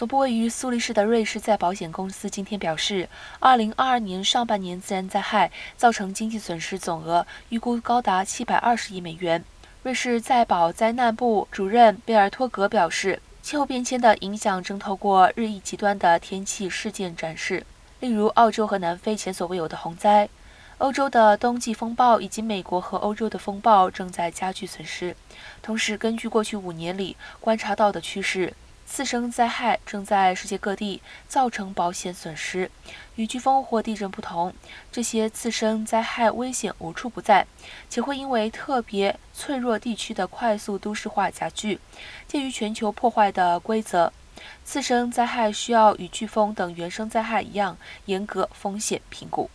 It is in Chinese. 总部位于苏黎世的瑞士再保险公司今天表示，2022年上半年自然灾害造成经济损失总额预估高达720亿美元。瑞士再保灾难部主任贝尔托格表示，气候变迁的影响正透过日益极端的天气事件展示，例如澳洲和南非前所未有的洪灾。 欧洲的冬季风暴以及美国和欧洲的风暴正在加剧损失。同时，根据过去5年里观察到的趋势，次生灾害正在世界各地造成保险损失。与飓风或地震不同，这些次生灾害危险无处不在，且会因为特别脆弱地区的快速都市化加剧。鉴于全球破坏的规则，次生灾害需要与飓风等原生灾害一样，严格风险评估。